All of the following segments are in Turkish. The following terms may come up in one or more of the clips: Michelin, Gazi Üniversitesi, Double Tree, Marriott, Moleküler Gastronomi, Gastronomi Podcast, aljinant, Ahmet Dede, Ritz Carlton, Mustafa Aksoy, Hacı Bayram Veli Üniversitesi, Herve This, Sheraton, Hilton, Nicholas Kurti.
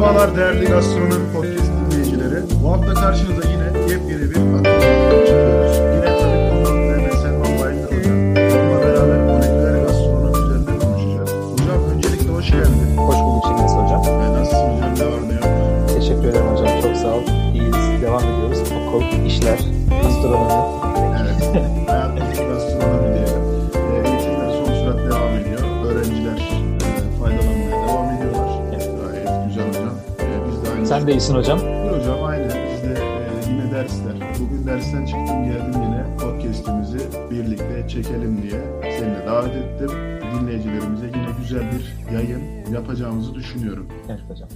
Merhabalar değerli Gastronomi Podcast dinleyicileri. Bu hafta karşınıza yine yepyeni bir aktivite çıkıyoruz. Yine tabii konuğum ve mesela online kalacak. Onunla beraber moleküler gastronomi üzerinde konuşacağız. Hocam öncelikle hoş geldin. Hoş bulduk Şengis Hocam. Nasılsın hocam? Devam ediyor. Teşekkür ederim hocam. Çok sağ ol. İyiyiz. Devam ediyoruz. Okul, işler, gastronomi. Evet. Hayatımızda gastronomi diyelim. Eğitimler son sürat devam ediyor. Öğrenciler faydalanmaya devam ediyorlar. Evet. Gayet güzel hocam. Biz de aynı. Sen de iyisin hocam. Hocam aynı. Biz de yine dersler. Bugün dersten çıktım geldim yine podcast'imizi birlikte çekelim diye seni de davet ettim. Dinleyicilerimize yine güzel bir yayın yapacağımızı düşünüyorum. Evet hocam.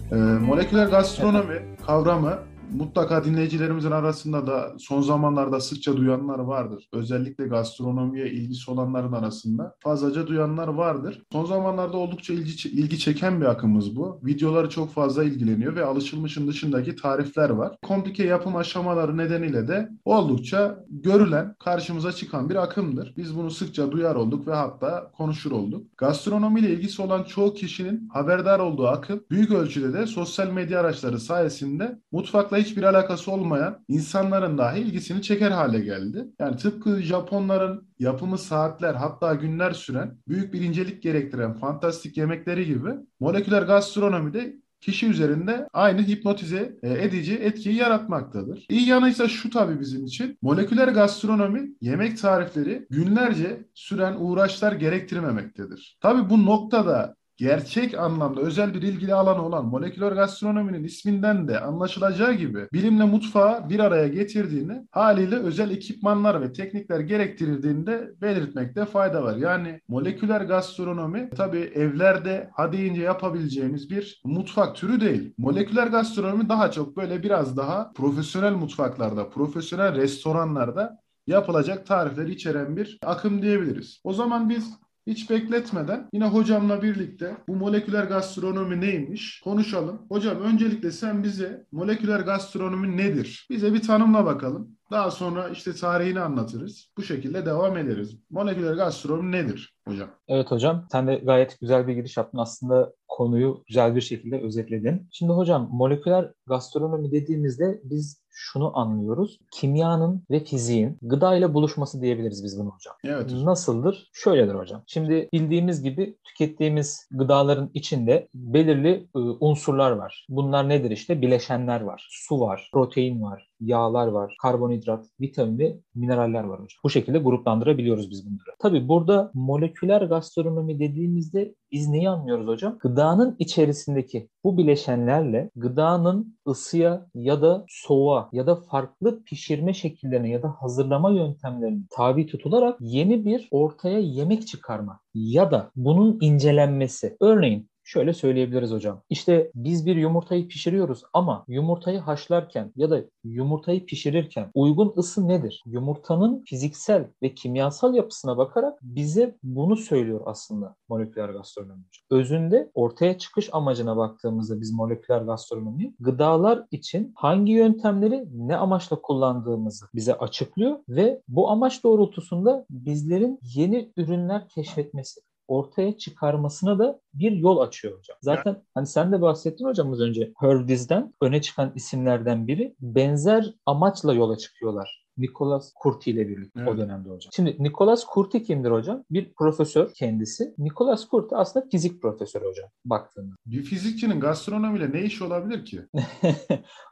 Moleküler gastronomi kavramı mutlaka dinleyicilerimizin arasında da son zamanlarda sıkça duyanlar vardır. Özellikle gastronomiye ilgisi olanların arasında fazlaca duyanlar vardır. Son zamanlarda oldukça ilgi çeken bir akımız bu. Videoları çok fazla ilgileniyor ve alışılmışın dışındaki tarifler var. Komplike yapım aşamaları nedeniyle de oldukça görülen, karşımıza çıkan bir akımdır. Biz bunu sıkça duyar olduk ve hatta konuşur olduk. Gastronomiyle ilgisi olan çoğu kişinin haberdar olduğu akım büyük ölçüde de sosyal medya araçları sayesinde mutfakla hiçbir alakası olmayan insanların dahi ilgisini çeker hale geldi. Yani tıpkı Japonların yapımı saatler hatta günler süren büyük bir incelik gerektiren fantastik yemekleri gibi moleküler gastronomi de kişi üzerinde aynı hipnotize edici etkiyi yaratmaktadır. İyi yanıysa şu tabii bizim için. Moleküler gastronomi yemek tarifleri günlerce süren uğraşlar gerektirmemektedir. Tabii bu noktada gerçek anlamda özel bir ilgili alanı olan moleküler gastronominin isminden de anlaşılacağı gibi bilimle mutfağı bir araya getirdiğini, haliyle özel ekipmanlar ve teknikler gerektirdiğini de belirtmekte fayda var. Yani moleküler gastronomi tabii evlerde ha deyince yapabileceğimiz bir mutfak türü değil. Moleküler gastronomi daha çok böyle biraz daha profesyonel mutfaklarda, profesyonel restoranlarda yapılacak tarifleri içeren bir akım diyebiliriz. O zaman biz hiç bekletmeden yine hocamla birlikte bu moleküler gastronomi neymiş konuşalım. Hocam öncelikle sen bize moleküler gastronomi nedir? Bize bir tanımla bakalım. Daha sonra işte tarihini anlatırız. Bu şekilde devam ederiz. Moleküler gastronomi nedir hocam? Evet hocam, sen de gayet güzel bir giriş yaptın. Aslında konuyu güzel bir şekilde özetledin. Şimdi hocam moleküler gastronomi dediğimizde biz şunu anlıyoruz. Kimyanın ve fiziğin gıdayla buluşması diyebiliriz biz bunu hocam. Evet. Nasıldır? Şöyledir hocam. Şimdi bildiğimiz gibi tükettiğimiz gıdaların içinde belirli unsurlar var. Bunlar nedir işte? Bileşenler var. Su var, protein var, yağlar var, karbonhidrat, vitamin ve mineraller var hocam. Bu şekilde gruplandırabiliyoruz biz bunları. Tabii burada moleküler gastronomi dediğimizde biz neyi anlıyoruz hocam? Gıdanın içerisindeki bu bileşenlerle gıdanın ısıya ya da soğuğa ya da farklı pişirme şekillerine ya da hazırlama yöntemlerine tabi tutularak yeni bir ortaya yemek çıkarma ya da bunun incelenmesi. Örneğin şöyle söyleyebiliriz hocam. İşte biz bir yumurtayı pişiriyoruz ama yumurtayı haşlarken ya da yumurtayı pişirirken uygun ısı nedir? Yumurtanın fiziksel ve kimyasal yapısına bakarak bize bunu söylüyor aslında moleküler gastronomi. Özünde ortaya çıkış amacına baktığımızda biz moleküler gastronomi gıdalar için hangi yöntemleri ne amaçla kullandığımızı bize açıklıyor ve bu amaç doğrultusunda bizlerin yeni ürünler keşfetmesi, ortaya çıkarmasına da bir yol açıyor hocam. Zaten hani sen de bahsettin hocam az önce. Herve This'den öne çıkan isimlerden biri benzer amaçla yola çıkıyorlar. Nicholas Kurti ile birlikte o dönemde hocam. Şimdi Nicholas Kurti kimdir hocam? Bir profesör kendisi. Nicholas Kurti aslında fizik profesörü hocam baktığında. Bir fizikçinin gastronomiyle ne işi olabilir ki?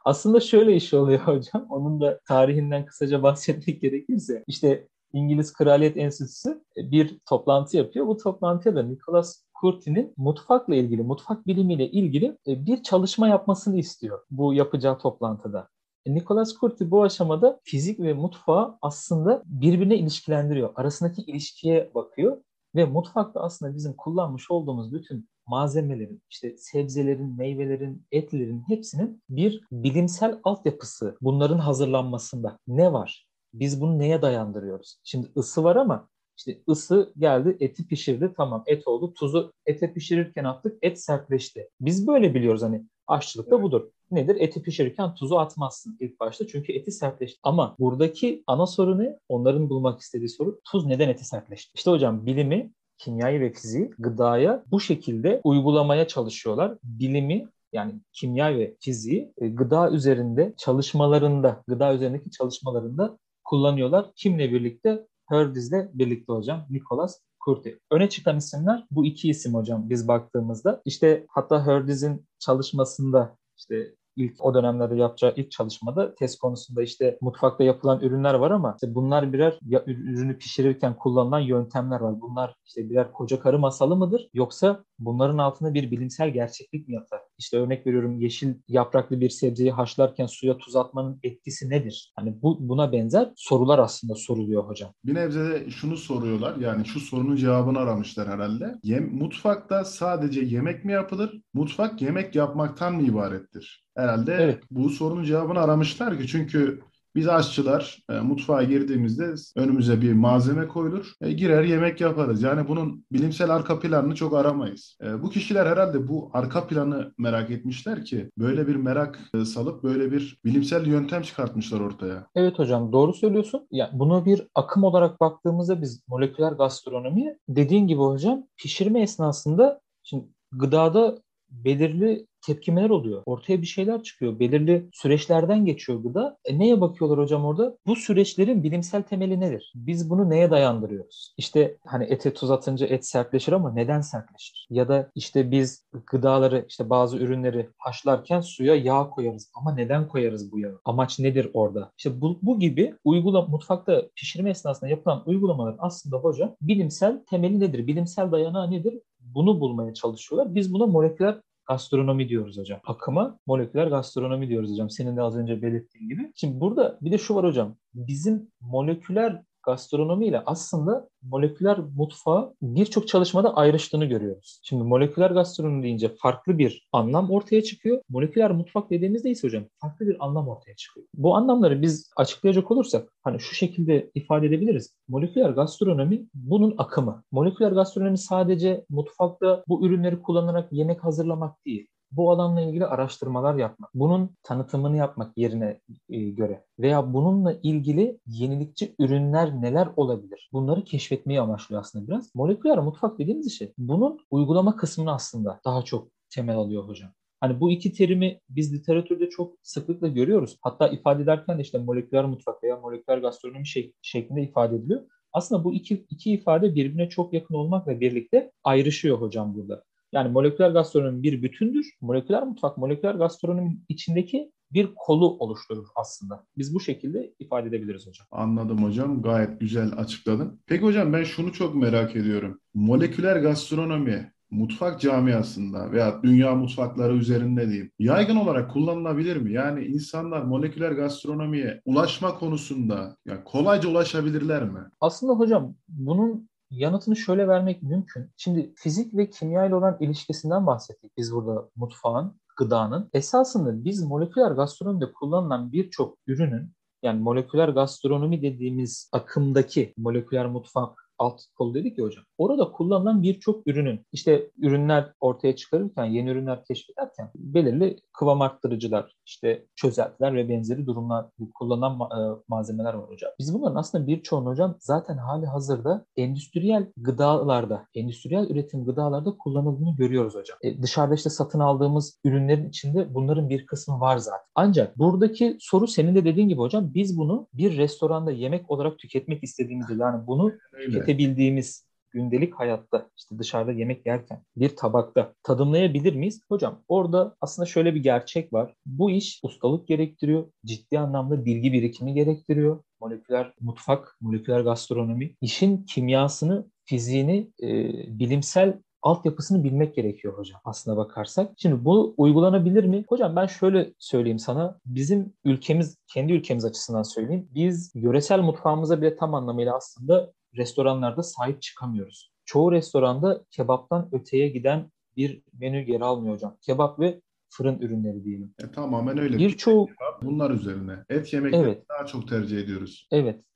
Aslında şöyle işi oluyor hocam. Onun da tarihinden kısaca bahsetmek gerekirse işte İngiliz Kraliyet Enstitüsü bir toplantı yapıyor. Bu toplantıya da Nicholas Kurti'nin mutfakla ilgili, mutfak bilimiyle ilgili bir çalışma yapmasını istiyor bu yapacağı toplantıda. Nicholas Kurti bu aşamada fizik ve mutfağı aslında birbirine ilişkilendiriyor. Arasındaki ilişkiye bakıyor ve mutfakta aslında bizim kullanmış olduğumuz bütün malzemelerin, işte sebzelerin, meyvelerin, etlerin hepsinin bir bilimsel altyapısı bunların hazırlanmasında ne var? Biz bunu neye dayandırıyoruz? Şimdi ısı var ama işte ısı geldi, eti pişirdi, tamam et oldu. Tuzu ete pişirirken attık, et sertleşti. Biz böyle biliyoruz hani aşçılıkta budur. Nedir? Eti pişirirken tuzu atmazsın ilk başta çünkü eti sertleşti. Ama buradaki ana soru ne? Onların bulmak istediği soru tuz neden eti sertleşti? İşte hocam bilimi, kimyayı ve fiziği gıdaya bu şekilde uygulamaya çalışıyorlar. Bilimi yani kimya ve fiziği gıda üzerinde çalışmalarında, gıda üzerindeki çalışmalarında kullanıyorlar. Kimle birlikte? Herve This'le birlikte hocam. Nicholas Kurti. Öne çıkan isimler bu iki isim hocam biz baktığımızda. İşte hatta Herve This'in çalışmasında işte ilk o dönemlerde yapacağı ilk çalışmada test konusunda işte mutfakta yapılan ürünler var ama işte bunlar birer ürünü pişirirken kullanılan yöntemler var. Bunlar işte birer koca karı masalı mıdır? Yoksa bunların altında bir bilimsel gerçeklik mi yatar? İşte örnek veriyorum, yeşil yapraklı bir sebzeyi haşlarken suya tuz atmanın etkisi nedir? Hani buna benzer sorular aslında soruluyor hocam. Bir nebze de şunu soruyorlar, yani şu sorunun cevabını aramışlar herhalde. Mutfakta sadece yemek mi yapılır? Mutfak yemek yapmaktan mı ibarettir? Herhalde evet. Bu sorunun cevabını aramışlar ki çünkü biz aşçılar mutfağa girdiğimizde önümüze bir malzeme koyulur, girer yemek yaparız. Yani bunun bilimsel arka planını çok aramayız. Bu kişiler herhalde bu arka planı merak etmişler ki böyle bir merak salıp böyle bir bilimsel yöntem çıkartmışlar ortaya. Evet hocam, doğru söylüyorsun. Yani bunu bir akım olarak baktığımızda biz moleküler gastronomi, dediğin gibi hocam, pişirme esnasında şimdi gıdada belirli tepkimeler oluyor. Ortaya bir şeyler çıkıyor. Belirli süreçlerden geçiyor gıda. Neye bakıyorlar hocam orada? Bu süreçlerin bilimsel temeli nedir? Biz bunu neye dayandırıyoruz? İşte hani ete tuz atınca et sertleşir ama neden sertleşir? Ya da işte biz gıdaları, işte bazı ürünleri haşlarken suya yağ koyarız. Ama neden koyarız bu yağı? Amaç nedir orada? İşte bu gibi mutfakta pişirme esnasında yapılan uygulamalar aslında hocam bilimsel temeli nedir? Bilimsel dayanağı nedir? Bunu bulmaya çalışıyorlar. Biz buna moleküler gastronomi diyoruz hocam. Akıma moleküler gastronomi diyoruz hocam. Senin de az önce belirttiğin gibi. Şimdi burada bir de şu var hocam. Bizim moleküler gastronomi ile aslında moleküler mutfağı birçok çalışmada ayrıştığını görüyoruz. Şimdi moleküler gastronomi deyince farklı bir anlam ortaya çıkıyor. Moleküler mutfak dediğimizde ise hocam farklı bir anlam ortaya çıkıyor. Bu anlamları biz açıklayacak olursak hani şu şekilde ifade edebiliriz. Moleküler gastronomi bunun akımı. Moleküler gastronomi sadece mutfakta bu ürünleri kullanarak yemek hazırlamak değil. Bu alanla ilgili araştırmalar yapmak, bunun tanıtımını yapmak yerine göre veya bununla ilgili yenilikçi ürünler neler olabilir? Bunları keşfetmeyi amaçlıyor aslında biraz. Moleküler mutfak dediğimiz şey bunun uygulama kısmını aslında daha çok temel alıyor hocam. Hani bu iki terimi biz literatürde çok sıklıkla görüyoruz. Hatta ifade ederken de işte moleküler mutfak veya moleküler gastronomi şeklinde ifade ediliyor. Aslında bu iki ifade birbirine çok yakın olmakla birlikte ayrışıyor hocam burada. Yani moleküler gastronomi bir bütündür. Moleküler mutfak, moleküler gastronominin içindeki bir kolu oluşturur aslında. Biz bu şekilde ifade edebiliriz hocam. Anladım hocam. Gayet güzel açıkladın. Peki hocam, ben şunu çok merak ediyorum. Moleküler gastronomi mutfak camiasında veya dünya mutfakları üzerinde diyeyim, yaygın olarak kullanılabilir mi? Yani insanlar moleküler gastronomiye ulaşma konusunda yani kolayca ulaşabilirler mi? Aslında hocam bunun yanıtını şöyle vermek mümkün. Şimdi fizik ve kimya ile olan ilişkisinden bahsettik biz burada mutfağın, gıdanın. Esasında biz moleküler gastronomide kullanılan birçok ürünün, yani moleküler gastronomi dediğimiz akımdaki moleküler mutfak alt kol dedik ya hocam. Orada kullanılan birçok ürünün, işte ürünler ortaya çıkarırken, yeni ürünler keşfederken belirli kıvam arttırıcılar, işte çözeltiler ve benzeri durumlar kullanılan malzemeler var hocam. Biz bunların aslında birçoğunu hocam zaten hali hazırda endüstriyel gıdalarda, endüstriyel üretim gıdalarda kullanıldığını görüyoruz hocam. Dışarıda işte satın aldığımız ürünlerin içinde bunların bir kısmı var zaten. Ancak buradaki soru senin de dediğin gibi hocam, biz bunu bir restoranda yemek olarak tüketmek istediğimizde, yani bunu bildiğimiz gündelik hayatta işte dışarıda yemek yerken bir tabakta tadımlayabilir miyiz? Hocam orada aslında şöyle bir gerçek var. Bu iş ustalık gerektiriyor. Ciddi anlamda bilgi birikimi gerektiriyor. Moleküler mutfak, moleküler gastronomi. İşin kimyasını, fiziğini, bilimsel altyapısını bilmek gerekiyor hocam aslına bakarsak. Şimdi bu uygulanabilir mi? Hocam ben şöyle söyleyeyim sana. Bizim ülkemiz, kendi ülkemiz açısından söyleyeyim. Biz yöresel mutfağımıza bile tam anlamıyla aslında restoranlarda sahip çıkamıyoruz. Çoğu restoranda kebaptan öteye giden bir menü yer almıyor hocam. Kebap ve fırın ürünleri diyelim. Tamamen öyle. Birçoğu bunlar üzerine. Et yemekleri daha çok tercih ediyoruz.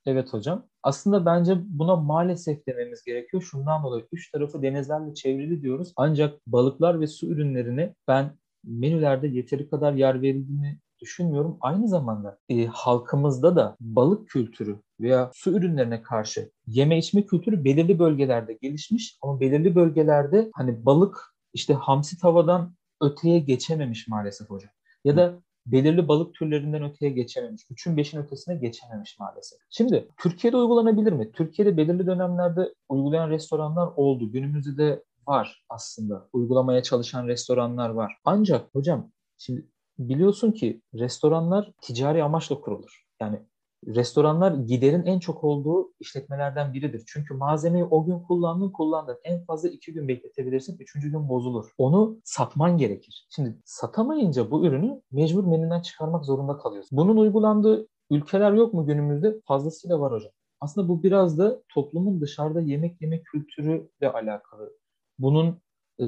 Evet hocam. Aslında bence buna maalesef dememiz gerekiyor. Şundan dolayı üç tarafı denizlerle çevrili diyoruz. Ancak balıklar ve su ürünlerine ben menülerde yeteri kadar yer verildiğini düşünmüyorum. Aynı zamanda halkımızda da balık kültürü veya su ürünlerine karşı yeme içme kültürü belirli bölgelerde gelişmiş ama belirli bölgelerde hani balık işte hamsi tavadan öteye geçememiş maalesef hocam. Ya da belirli balık türlerinden öteye geçememiş. 3'ün 5'in ötesine geçememiş maalesef. Şimdi Türkiye'de uygulanabilir mi? Türkiye'de belirli dönemlerde uygulayan restoranlar oldu. Günümüzde de var aslında. Uygulamaya çalışan restoranlar var. Ancak hocam şimdi biliyorsun ki restoranlar ticari amaçla kurulur. Yani restoranlar giderin en çok olduğu işletmelerden biridir. Çünkü malzemeyi o gün kullandın. En fazla 2 gün bekletebilirsin. 3. gün bozulur. Onu satman gerekir. Şimdi satamayınca bu ürünü mecbur menüden çıkarmak zorunda kalıyorsun. Bunun uygulandığı ülkeler yok mu günümüzde? Fazlasıyla var hocam. Aslında bu biraz da toplumun dışarıda yemek yeme kültürüyle alakalı. Bunun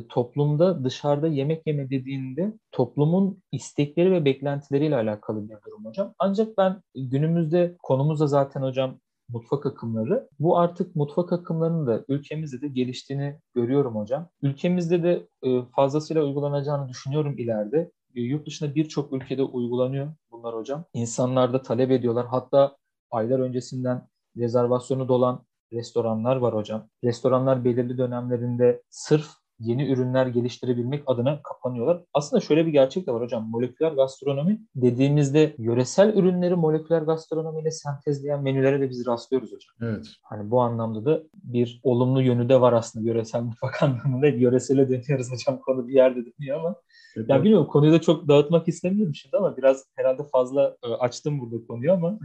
toplumda dışarıda yemek yeme dediğinde toplumun istekleri ve beklentileriyle alakalı bir durum hocam. Ancak ben günümüzde konumuz da zaten hocam mutfak akımları. Bu artık mutfak akımlarının da ülkemizde de geliştiğini görüyorum hocam. Ülkemizde de fazlasıyla uygulanacağını düşünüyorum ileride. Yurt dışında birçok ülkede uygulanıyor bunlar hocam. İnsanlar da talep ediyorlar. Hatta aylar öncesinden rezervasyonu dolan restoranlar var hocam. Restoranlar belirli dönemlerinde sırf yeni ürünler geliştirebilmek adına kapanıyorlar. Aslında şöyle bir gerçek de var hocam. Moleküler gastronomi dediğimizde yöresel ürünleri moleküler gastronomiyle sentezleyen menülere de biz rastlıyoruz hocam. Evet. Hani bu anlamda da bir olumlu yönü de var aslında yöresel mutfak anlamında. Yöresele dönüyoruz hocam. Konu bir yerde dönüyor ama. Evet. Ya bilmiyorum, konuyu da çok dağıtmak istemiyorum şimdi ama biraz herhalde fazla açtım burada konuyu ama.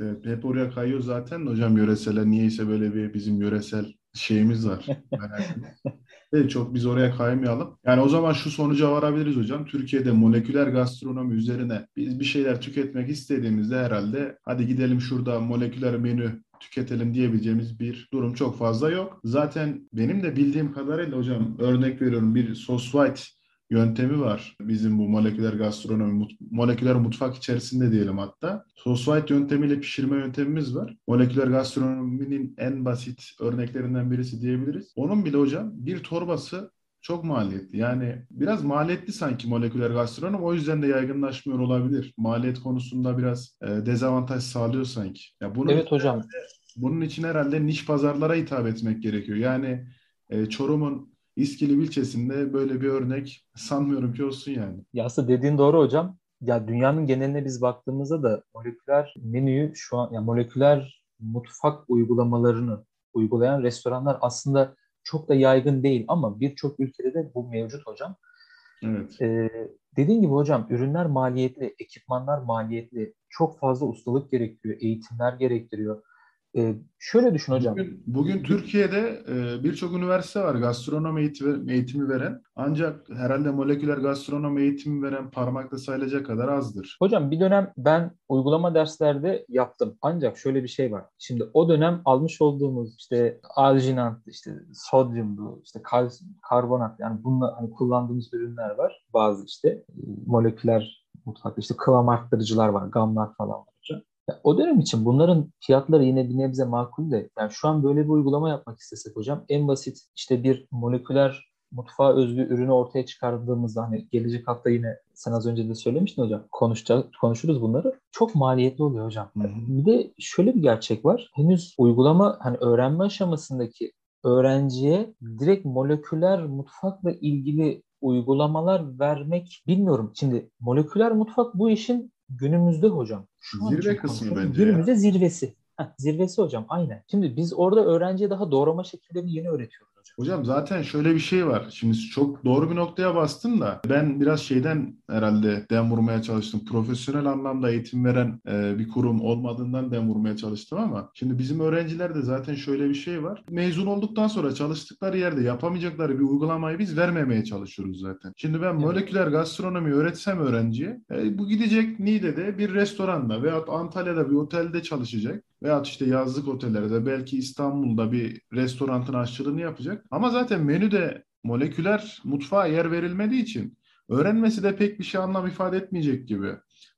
Evet. Hep oraya kayıyor zaten hocam yöresele. Niyeyse böyle bir bizim yöresel şeyimiz var. Evet, çok biz oraya kaymayalım. Yani o zaman şu sonuca varabiliriz hocam. Türkiye'de moleküler gastronomi üzerine biz bir şeyler tüketmek istediğimizde herhalde hadi gidelim şurada moleküler menü tüketelim diyebileceğimiz bir durum çok fazla yok. Zaten benim de bildiğim kadarıyla hocam örnek veriyorum bir sauce white yöntemi var. Bizim bu moleküler gastronomi, moleküler mutfak içerisinde diyelim hatta. Sauce white yöntemiyle pişirme yöntemimiz var. Moleküler gastronominin en basit örneklerinden birisi diyebiliriz. Onun bile hocam bir torbası çok maliyetli. Yani biraz maliyetli sanki moleküler gastronomi. O yüzden de yaygınlaşmıyor olabilir. Maliyet konusunda biraz dezavantaj sağlıyor sanki. Ya bunu evet hocam. Bunun için herhalde niş pazarlara hitap etmek gerekiyor. Yani Çorum'un İskilip ilçesinde böyle bir örnek sanmıyorum ki olsun yani. Ya aslında dediğin doğru hocam. Ya dünyanın geneline biz baktığımızda da moleküler menüyü şu an, ya moleküler mutfak uygulamalarını uygulayan restoranlar aslında çok da yaygın değil ama birçok ülkede de bu mevcut hocam. Evet. Dediğin gibi hocam ürünler maliyetli, ekipmanlar maliyetli. Çok fazla ustalık gerektiriyor, eğitimler gerektiriyor. Şöyle düşün hocam. Bugün Türkiye'de birçok üniversite var gastronomi eğitimi veren. Ancak herhalde moleküler gastronomi eğitimi veren parmakla sayılacak kadar azdır. Hocam bir dönem ben uygulama derslerde yaptım. Ancak şöyle bir şey var. Şimdi o dönem almış olduğumuz işte aljinant, işte sodyumlu, işte karbonat yani bununla hani kullandığımız ürünler var. Bazı işte moleküler mutfakta işte kıvam arttırıcılar var, gamlar falan var. O dönem için bunların fiyatları yine bir nebze makul de yani şu an böyle bir uygulama yapmak istesek hocam en basit işte bir moleküler mutfağa özgü ürünü ortaya çıkardığımızda hani gelecek hafta yine sen az önce de söylemiştin hocam konuşuruz bunları. Çok maliyetli oluyor hocam. Bir de şöyle bir gerçek var. Henüz uygulama hani öğrenme aşamasındaki öğrenciye direkt moleküler mutfakla ilgili uygulamalar vermek bilmiyorum. Şimdi moleküler mutfak bu işin günümüzde hocam. Zirve kısmı bence. Günümüzde ya. Zirvesi. Zirvesi hocam aynen. Şimdi biz orada öğrenciye daha doğrama şekillerini yeni öğretiyoruz hocam. Hocam zaten şöyle bir şey var. Şimdi çok doğru bir noktaya bastın da ben biraz şeyden herhalde dem vurmaya çalıştım. Profesyonel anlamda eğitim veren bir kurum olmadığından dem vurmaya çalıştım ama şimdi bizim öğrencilerde zaten şöyle bir şey var. Mezun olduktan sonra çalıştıkları yerde yapamayacakları bir uygulamayı biz vermemeye çalışıyoruz zaten. Şimdi ben moleküler gastronomi öğretsem öğrenciye bu gidecek Niğde'de bir restoranda veyahut Antalya'da bir otelde çalışacak. Veyahut işte yazlık otellerde belki İstanbul'da bir restoranın aşçılığını yapacak. Ama zaten menüde moleküler mutfağa yer verilmediği için öğrenmesi de pek bir şey anlam ifade etmeyecek gibi.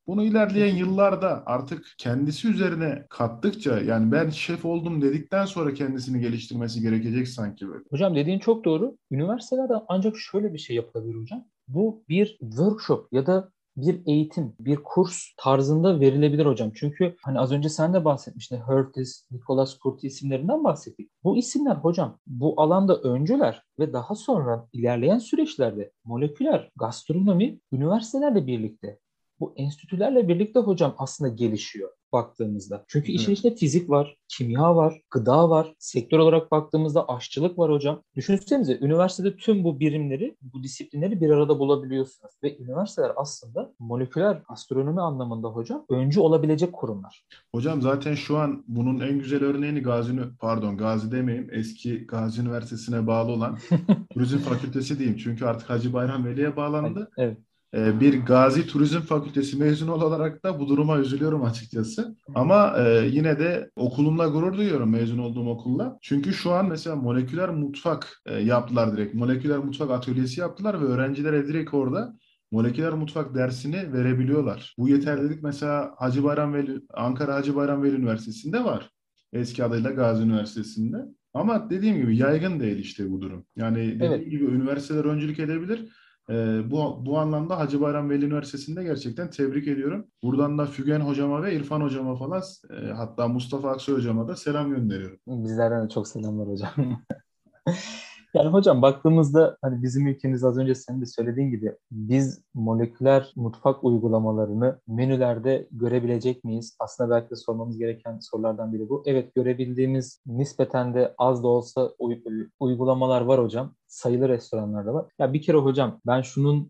Bunu ilerleyen yıllarda artık kendisi üzerine kattıkça yani ben şef oldum dedikten sonra kendisini geliştirmesi gerekecek sanki böyle. Hocam dediğin çok doğru. Üniversitelerde ancak şöyle bir şey yapılabilir hocam. Bu bir workshop ya da bir eğitim, bir kurs tarzında verilebilir hocam. Çünkü hani az önce sen de bahsetmiştin. Herve This, Nicholas Kurti isimlerinden bahsettik. Bu isimler hocam bu alanda öncüler ve daha sonra ilerleyen süreçlerde moleküler gastronomi üniversitelerle birlikte, bu enstitülerle birlikte hocam aslında gelişiyor baktığımızda. Çünkü işin içinde fizik var, kimya var, gıda var. Sektör olarak baktığımızda aşçılık var hocam. Düşünsenize üniversitede tüm bu birimleri, bu disiplinleri bir arada bulabiliyorsunuz. Ve üniversiteler aslında moleküler gastronomi anlamında hocam öncü olabilecek kurumlar. Hocam zaten şu an bunun en güzel örneğini eski Gazi Üniversitesi'ne bağlı olan Turizm Fakültesi diyeyim. Çünkü artık Hacı Bayram Veli'ye bağlandı. Evet. Bir Gazi Turizm Fakültesi mezunu olarak da bu duruma üzülüyorum açıkçası. Ama yine de okulumla gurur duyuyorum, mezun olduğum okulla. Çünkü şu an mesela moleküler mutfak yaptılar direkt. Moleküler mutfak atölyesi yaptılar ve öğrencilere direkt orada moleküler mutfak dersini verebiliyorlar. Bu yeterlilik mesela Ankara Hacı Bayram Veli Üniversitesi'nde var. Eski adıyla Gazi Üniversitesi'nde. Ama dediğim gibi yaygın değil işte bu durum. Yani dediğim gibi üniversiteler öncülük edebilir. Bu anlamda Hacı Bayram Veli Üniversitesi'nde gerçekten tebrik ediyorum. Buradan da Fügen hocama ve İrfan hocama falan hatta Mustafa Aksoy hocama da selam gönderiyorum. Bizlerden de çok selamlar hocam. Yani hocam baktığımızda hani bizim ülkemiz az önce senin de söylediğin gibi biz moleküler mutfak uygulamalarını menülerde görebilecek miyiz? Aslında belki de sormamız gereken sorulardan biri bu. Evet, görebildiğimiz nispeten de az da olsa uygulamalar var hocam. Sayılı restoranlarda var. Ya bir kere hocam ben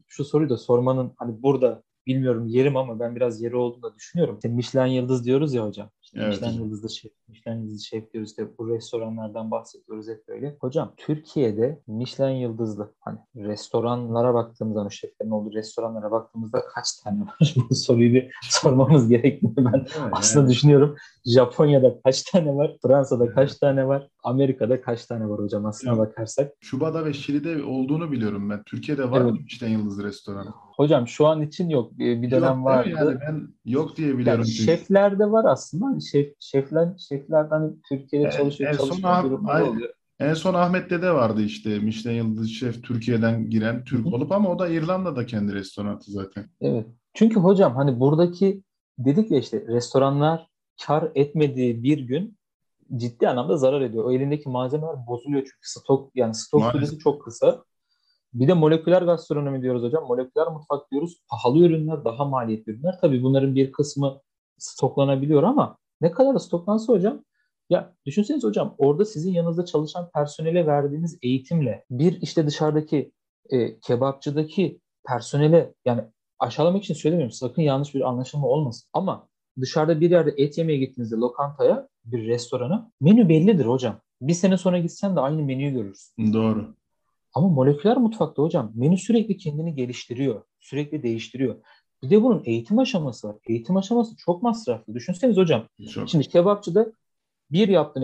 şu soruyu da sormanın hani burada bilmiyorum yerim ama ben biraz yeri olduğunu da düşünüyorum. İşte Michelin Yıldız diyoruz ya hocam. İşte evet. Michelin Yıldızlı Şef diyoruz. İşte bu restoranlardan bahsediyoruz hep böyle. Hocam Türkiye'de Michelin Yıldızlı hani restoranlara baktığımızda, o şeflerin olduğu restoranlara baktığımızda kaç tane var? Bu soruyu bir sormamız gerektiğini ben aslında düşünüyorum. Japonya'da kaç tane var? Fransa'da kaç tane var? Amerika'da kaç tane var hocam aslına bakarsak? Şuba'da ve Şili'de olduğunu biliyorum ben. Türkiye'de var mı Michelin Yıldızlı restoranı? Hocam şu an için yok. Bir dönem vardı. Yani ben yok diye biliyorum. Yani şeflerde var aslında. Şeflerden hani Türkiye'de çalışıyor durumda oluyor. En son Ahmet Dede vardı işte. Michelin Yıldız Şef Türkiye'den giren Türk olup ama o da İrlanda'da kendi restoranı zaten. Evet. Çünkü hocam hani buradaki dedik ya işte restoranlar kar etmediği bir gün ciddi anlamda zarar ediyor. O elindeki malzemeler bozuluyor çünkü stok süresi çok kısa. Bir de moleküler gastronomi diyoruz hocam. Moleküler mutfak diyoruz. Pahalı ürünler, daha maliyetli ürünler. Tabii bunların bir kısmı stoklanabiliyor ama ne kadar da stoklansa hocam, ya düşünseniz hocam orada sizin yanınızda çalışan personele verdiğiniz eğitimle bir işte dışarıdaki kebapçıdaki personele, yani aşağılamak için söylemiyorum, sakın yanlış bir anlaşılma olmasın ama dışarıda bir yerde et yemeye gittiğinizde lokantaya, bir restorana menü bellidir hocam. Bir sene sonra gitsen de aynı menüyü görürsün. Doğru. Ama moleküler mutfakta hocam menü sürekli kendini geliştiriyor. Sürekli değiştiriyor. Bir de bunun eğitim aşaması var. Eğitim aşaması çok masraflı. Düşünseniz hocam. Çok. Şimdi kebapçıda bir yaptın,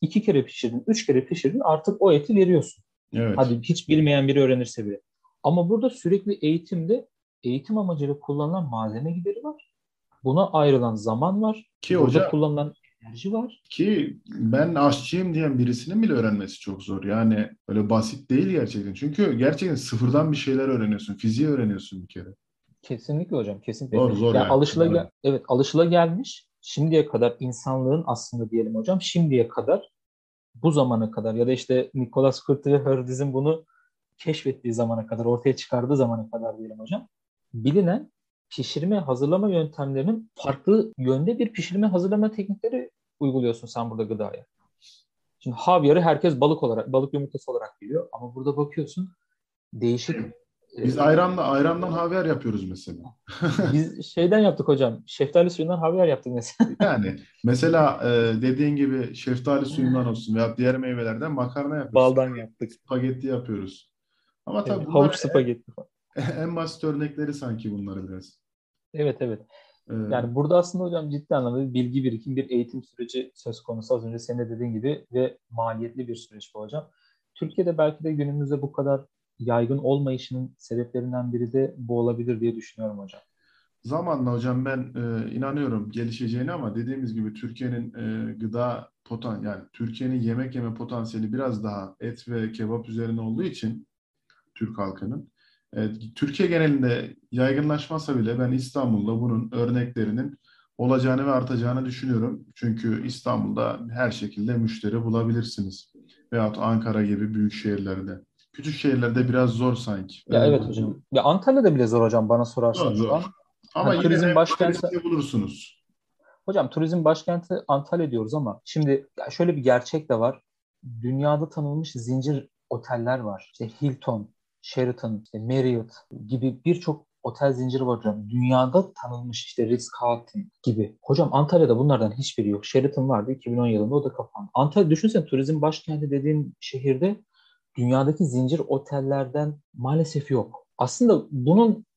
iki kere pişirdin, 3 kere pişirdin, artık o eti veriyorsun. Evet. Hadi hiç bilmeyen biri öğrenirse bile. Ama burada sürekli eğitimde eğitim amacıyla kullanılan malzeme gideri var. Buna ayrılan zaman var. Ki burada hocam, kullanılan enerji var. Ki ben aşçıyım diyen birisinin bile öğrenmesi çok zor. Yani öyle basit değil gerçekten. Çünkü gerçekten sıfırdan bir şeyler öğreniyorsun. Fiziği öğreniyorsun bir kere. Kesinlikle hocam, kesinlikle. Zor yani. Alışılagelmiş şimdiye kadar insanlığın aslında diyelim hocam şimdiye kadar bu zamana kadar ya da işte Nicholas Kurti ve Herve This'in bunu keşfettiği zamana kadar, ortaya çıkardığı zamana kadar diyelim hocam, bilinen pişirme, hazırlama yöntemlerinin farklı yönde bir pişirme, hazırlama teknikleri uyguluyorsun sen burada gıdaya. Şimdi havyarı herkes balık yumurtası olarak biliyor ama burada bakıyorsun değişik. Biz ayrandan havyar yapıyoruz mesela. Biz şeyden yaptık hocam. Şeftali suyundan havyar yaptık mesela. Yani mesela dediğin gibi şeftali suyundan olsun veya diğer meyvelerden makarna yapıyoruz. Baldan yaptık. Spagetti yapıyoruz. Ama tabii evet, havuç spagetti falan. En basit örnekleri sanki bunları biraz. Evet. Yani burada aslında hocam ciddi anlamda bir bilgi birikim, bir eğitim süreci söz konusu. Az önce senin de dediğin gibi ve maliyetli bir süreç bu hocam. Türkiye'de belki de günümüzde bu kadar yaygın olmayışının sebeplerinden biri de bu olabilir diye düşünüyorum hocam. Zamanla hocam ben inanıyorum gelişeceğine ama dediğimiz gibi Türkiye'nin Türkiye'nin yemek yeme potansiyeli biraz daha et ve kebap üzerine olduğu için Türk halkının Evet, Türkiye genelinde yaygınlaşmasa bile ben İstanbul'da bunun örneklerinin olacağını ve artacağını düşünüyorum. Çünkü İstanbul'da her şekilde müşteri bulabilirsiniz. Veyahut Ankara gibi büyük şehirlerde. Küçük şehirlerde biraz zor sanki. Ya evet hocam. Ya Antalya'da bile zor hocam bana sorarsanız. Zor. Ama yani turizm başkenti bulursunuz. Hocam turizm başkenti Antalya diyoruz ama şimdi şöyle bir gerçek de var. Dünyada tanınmış zincir oteller var. İşte Hilton, Sheraton, işte Marriott gibi birçok otel zinciri var hocam. Dünyada tanınmış işte Ritz Carlton gibi. Hocam Antalya'da bunlardan hiçbiri yok. Sheraton vardı 2010 yılında o da kapandı. Antalya düşünsene turizm başkenti dediğin şehirde dünyadaki zincir otellerden maalesef yok. Aslında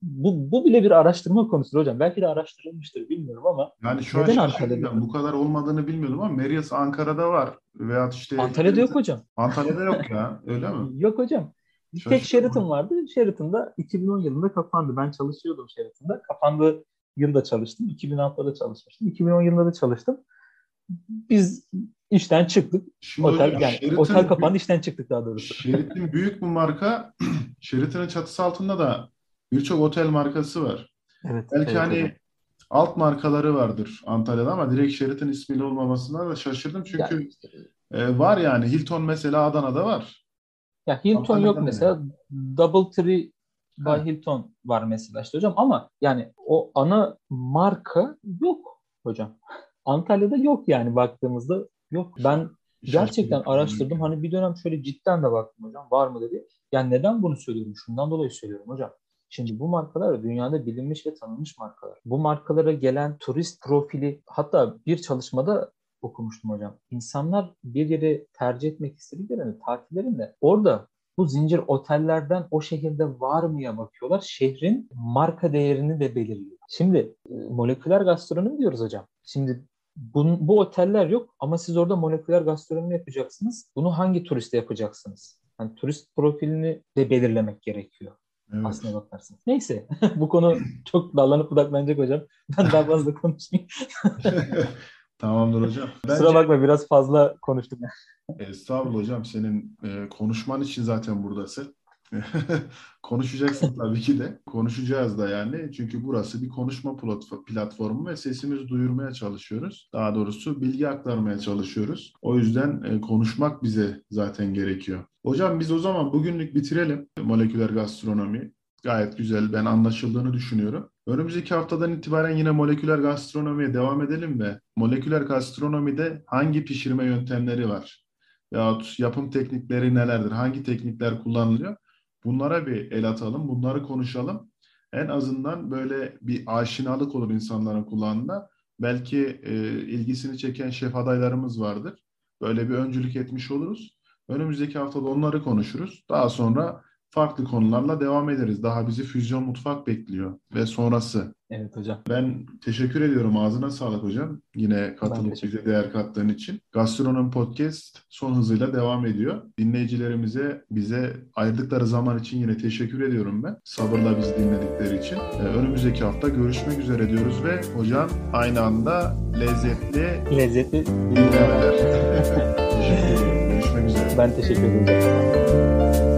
bu bile bir araştırma konusu hocam. Belki de araştırılmıştır bilmiyorum ama. Yani şu neden an Antalya'da bu kadar olmadığını bilmiyordum ama Marriott Ankara'da var. Veyahut işte Antalya'da yok hocam. Antalya'da yok ya öyle mi? Yok hocam. Bir tek Sheraton vardı. Sheraton'da 2010 yılında kapandı. Ben çalışıyordum Sheraton'da. Kapandığı yılda çalıştım. 2006'da da çalışmıştım. 2010 yılında da çalıştım. Biz işten çıktık. Şimdi otel hocam, yani Sheraton, otel kapandı işten çıktık daha doğrusu. Sheraton büyük bir marka. Sheraton'ın çatısı altında da birçok otel markası var. Evet, belki evet, hani evet. Alt markaları vardır Antalya'da ama direkt Sheraton ismiyle olmamasına da şaşırdım. Çünkü yani işte, var yani. Hilton mesela Adana'da var. Ya Hilton Antalya'da yok mesela. Yani. Double Tree by Hilton var mesela işte hocam ama yani o ana marka yok hocam. Antalya'da yok yani baktığımızda yok. Ben gerçekten araştırdım. Hani bir dönem şöyle cidden de baktım hocam var mı dedi. Yani neden bunu söylüyorum? Şundan dolayı söylüyorum hocam. Şimdi bu markalar dünyada bilinmiş ve tanınmış markalar. Bu markalara gelen turist profili hatta bir çalışmada okumuştum hocam. İnsanlar bir yeri tercih etmek istediklerinde, tatillerinde orada bu zincir otellerden o şehirde var mıya bakıyorlar. Şehrin marka değerini de belirliyor. Şimdi moleküler gastronomi diyoruz hocam. Şimdi bu oteller yok ama siz orada moleküler gastronomi yapacaksınız. Bunu hangi turiste yapacaksınız? Yani turist profilini de belirlemek gerekiyor. Evet. Aslına bakarsın. Neyse. Bu konu çok dallanıp budaklanacak hocam. Ben daha fazla konuşmayayım. Tamamdır hocam. Bence... Kusura bakma biraz fazla konuştum. Estağfurullah hocam. Senin konuşman için zaten buradasın. Konuşacaksın tabii ki de. Konuşacağız da yani. Çünkü burası bir konuşma platformu ve sesimizi duyurmaya çalışıyoruz. Daha doğrusu bilgi aktarmaya çalışıyoruz. O yüzden konuşmak bize zaten gerekiyor. Hocam biz o zaman bugünlük bitirelim. Moleküler gastronomi gayet güzel. Ben anlaşıldığını düşünüyorum. Önümüzdeki haftadan itibaren yine moleküler gastronomiye devam edelim ve moleküler gastronomide hangi pişirme yöntemleri var? Yahut yapım teknikleri nelerdir? Hangi teknikler kullanılıyor? Bunlara bir el atalım, bunları konuşalım. En azından böyle bir aşinalık olur insanların kulağında. Belki ilgisini çeken şef adaylarımız vardır. Böyle bir öncülük etmiş oluruz. Önümüzdeki haftada onları konuşuruz. Daha sonra farklı konularla devam ederiz. Daha bizi füzyon mutfak bekliyor ve sonrası. Evet hocam. Ben teşekkür ediyorum. Ağzına sağlık hocam. Yine katılıp bize değer kattığın için. Gastronomi Podcast son hızıyla devam ediyor. Dinleyicilerimize bize ayırdıkları zaman için yine teşekkür ediyorum ben. Sabırla bizi dinledikleri için. Önümüzdeki hafta görüşmek üzere diyoruz ve hocam aynı anda lezzetli dinlemeler. Teşekkür ederim. Görüşmek üzere. Ben teşekkür ederim.